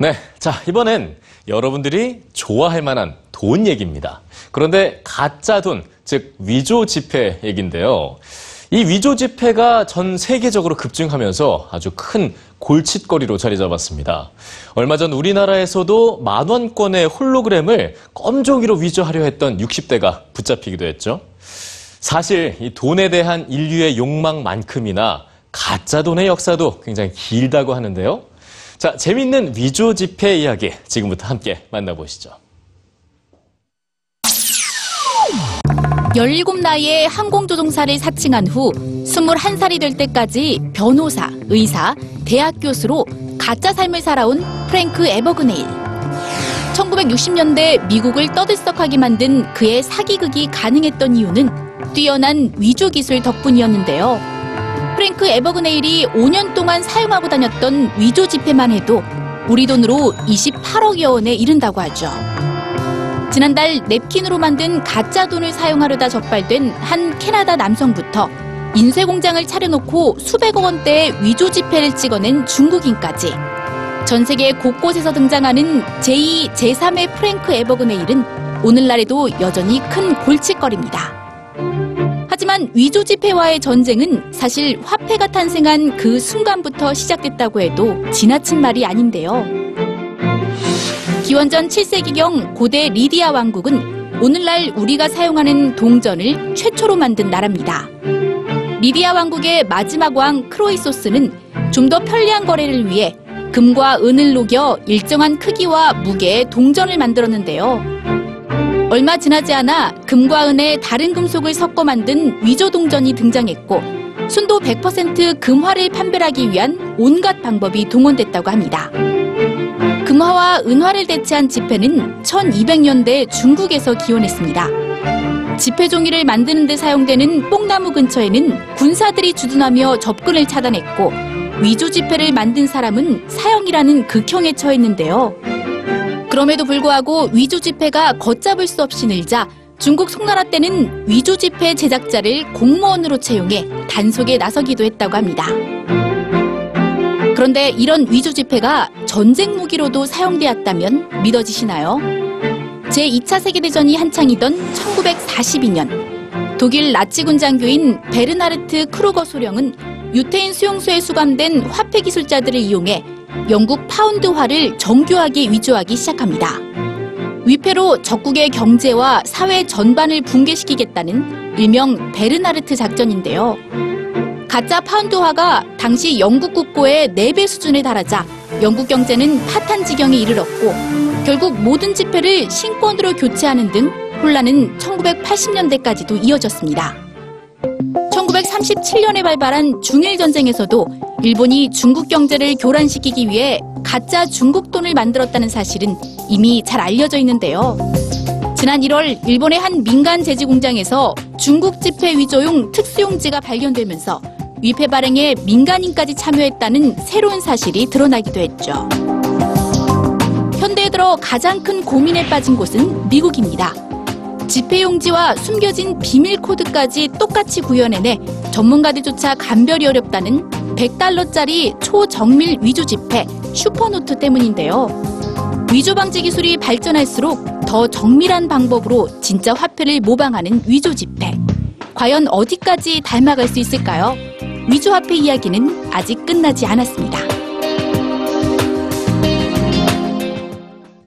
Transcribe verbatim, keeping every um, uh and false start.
네, 자 이번엔 여러분들이 좋아할 만한 돈 얘기입니다. 그런데 가짜 돈, 즉 위조 지폐 얘기인데요. 이 위조 지폐가 전 세계적으로 급증하면서 아주 큰 골칫거리로 자리 잡았습니다. 얼마 전 우리나라에서도 만 원권의 홀로그램을 검정이로 위조하려 했던 육십 대가 붙잡히기도 했죠. 사실 이 돈에 대한 인류의 욕망만큼이나 가짜 돈의 역사도 굉장히 길다고 하는데요. 자, 재밌는 위조 지폐 이야기 지금부터 함께 만나보시죠. 열일곱 나이에 항공조종사를 사칭한 후 스물한 살이 될 때까지 변호사, 의사, 대학 교수로 가짜 삶을 살아온 프랭크 에버그네일. 천구백육십 년대 미국을 떠들썩하게 만든 그의 사기극이 가능했던 이유는 뛰어난 위조 기술 덕분이었는데요. 프랭크 에버그네일이 오 년 동안 사용하고 다녔던 위조 지폐만 해도 우리 돈으로 이십팔억여 원에 이른다고 하죠. 지난달 냅킨으로 만든 가짜 돈을 사용하려다 적발된 한 캐나다 남성부터 인쇄 공장을 차려놓고 수백억 원대의 위조 지폐를 찍어낸 중국인까지 전 세계 곳곳에서 등장하는 제이, 제삼의 프랭크 에버그네일은 오늘날에도 여전히 큰 골칫거리입니다. 하지만 위조 지폐와의 전쟁은 사실 화폐가 탄생한 그 순간부터 시작됐다고 해도 지나친 말이 아닌데요. 기원전 칠 세기경 고대 리디아 왕국은 오늘날 우리가 사용하는 동전을 최초로 만든 나라입니다. 리디아 왕국의 마지막 왕 크로이소스는 좀 더 편리한 거래를 위해 금과 은을 녹여 일정한 크기와 무게의 동전을 만들었는데요. 얼마 지나지 않아 금과 은에 다른 금속을 섞어 만든 위조 동전이 등장했고 순도 백 퍼센트 금화를 판별하기 위한 온갖 방법이 동원됐다고 합니다. 금화와 은화를 대체한 지폐는 천이백 년대 중국에서 기원했습니다. 지폐 종이를 만드는 데 사용되는 뽕나무 근처에는 군사들이 주둔하며 접근을 차단했고 위조 지폐를 만든 사람은 사형이라는 극형에 처했는데요. 그럼에도 불구하고 위조 지폐가 걷잡을 수 없이 늘자 중국 송나라 때는 위조 지폐 제작자를 공무원으로 채용해 단속에 나서기도 했다고 합니다. 그런데 이런 위조 지폐가 전쟁 무기로도 사용되었다면 믿어지시나요? 제이 차 세계대전이 한창이던 천구백사십이 년 독일 나치 군장교인 베르나르트 크루거 소령은 유태인 수용소에 수감된 화폐 기술자들을 이용해 영국 파운드화를 정교하게 위조하기 시작합니다. 위폐로 적국의 경제와 사회 전반을 붕괴시키겠다는 일명 베르나르트 작전인데요. 가짜 파운드화가 당시 영국 국고의 네 배 수준에 달하자 영국 경제는 파탄 지경에 이르렀고 결국 모든 지폐를 신권으로 교체하는 등 혼란은 천구백팔십 년대까지도 이어졌습니다. 천구백삼십칠 년에 발발한 중일전쟁에서도 일본이 중국 경제를 교란시키기 위해 가짜 중국 돈을 만들었다는 사실은 이미 잘 알려져 있는데요. 지난 일월 일본의 한 민간 제지 공장에서 중국 지폐 위조용 특수용지가 발견되면서 위폐 발행에 민간인까지 참여했다는 새로운 사실이 드러나기도 했죠. 현대에 들어 가장 큰 고민에 빠진 곳은 미국입니다. 지폐용지와 숨겨진 비밀 코드까지 똑같이 구현해내 전문가들조차 감별이 어렵다는 백 달러짜리 초정밀 위조 지폐 슈퍼노트 때문인데요. 위조 방지 기술이 발전할수록 더 정밀한 방법으로 진짜 화폐를 모방하는 위조 지폐. 과연 어디까지 닮아갈 수 있을까요? 위조 화폐 이야기는 아직 끝나지 않았습니다.